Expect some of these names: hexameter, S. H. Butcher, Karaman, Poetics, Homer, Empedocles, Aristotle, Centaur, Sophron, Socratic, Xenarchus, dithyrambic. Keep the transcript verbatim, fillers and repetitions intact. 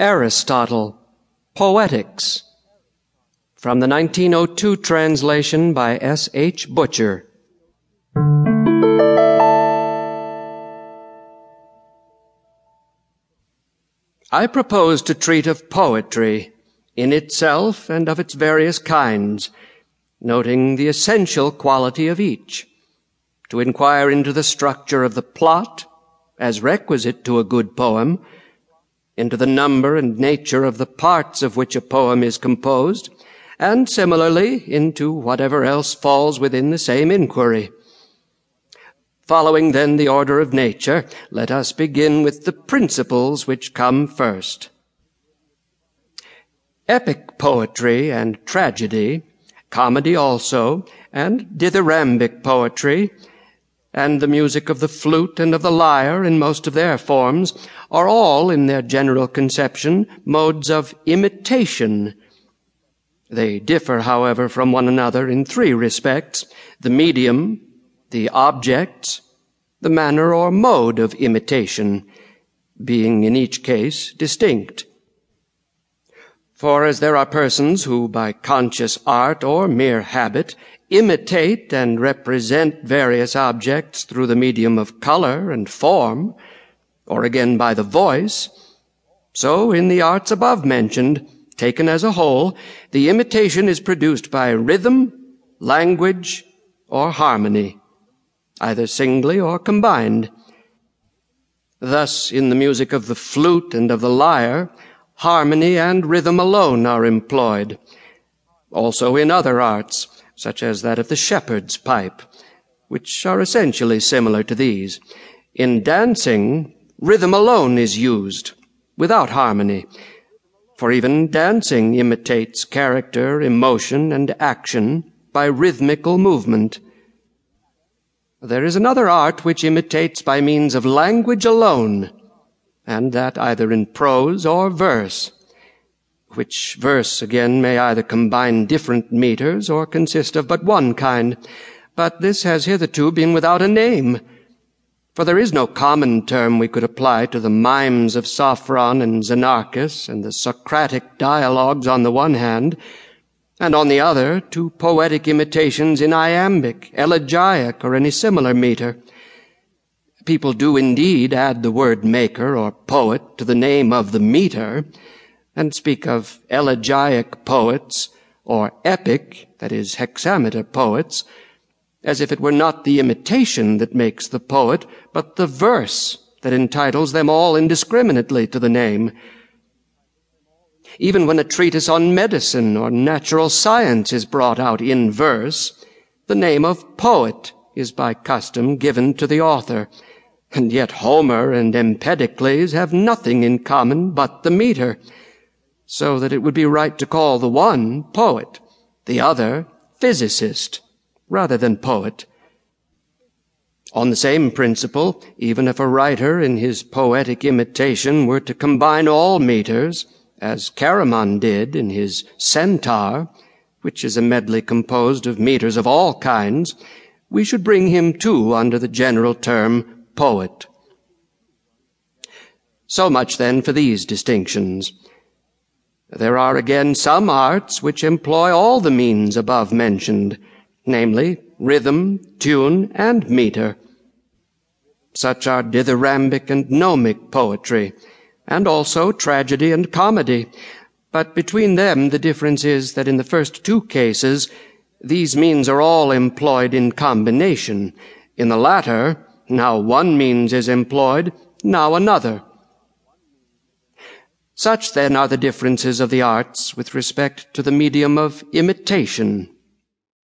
Aristotle, Poetics, from the nineteen oh two translation by S. H. Butcher. I propose to treat of poetry in itself and of its various kinds, noting the essential quality of each, to inquire into the structure of the plot, as requisite to a good poem, into the number and nature of the parts of which a poem is composed, and similarly into whatever else falls within the same inquiry. Following then the order of nature, let us begin with the principles which come first. Epic poetry and tragedy, comedy also, and dithyrambic poetry, and the music of the flute and of the lyre in most of their forms, are all, in their general conception, modes of imitation. They differ, however, from one another in three respects: the medium, the objects, the manner or mode of imitation, being in each case distinct. For as there are persons who, by conscious art or mere habit, imitate and represent various objects through the medium of color and form, or again by the voice, so in the arts above mentioned, taken as a whole, the imitation is produced by rhythm, language, or harmony, either singly or combined. Thus, in the music of the flute and of the lyre, harmony and rhythm alone are employed. Also in other arts, such as that of the shepherd's pipe, which are essentially similar to these. In dancing, rhythm alone is used, without harmony, for even dancing imitates character, emotion, and action by rhythmical movement. There is another art which imitates by means of language alone, and that either in prose or verse, which verse, again, may either combine different meters or consist of but one kind, but this has hitherto been without a name, for there is no common term we could apply to the mimes of Sophron and Xenarchus and the Socratic dialogues on the one hand, and on the other to poetic imitations in iambic, elegiac, or any similar meter. People do indeed add the word maker or poet to the name of the meter, and speak of elegiac poets, or epic, that is, hexameter poets, as if it were not the imitation that makes the poet, but the verse that entitles them all indiscriminately to the name. Even when a treatise on medicine or natural science is brought out in verse, the name of poet is by custom given to the author, and yet Homer and Empedocles have nothing in common but the meter, so that it would be right to call the one poet, the other physicist, rather than poet. On the same principle, even if a writer in his poetic imitation were to combine all meters, as Karaman did in his Centaur, which is a medley composed of meters of all kinds, we should bring him too under the general term poet. So much, then, for these distinctions. There are again some arts which employ all the means above mentioned, namely rhythm, tune, and meter. Such are dithyrambic and gnomic poetry, and also tragedy and comedy, but between them the difference is that in the first two cases these means are all employed in combination. In the latter, now one means is employed, now another. Such, then, are the differences of the arts with respect to the medium of imitation.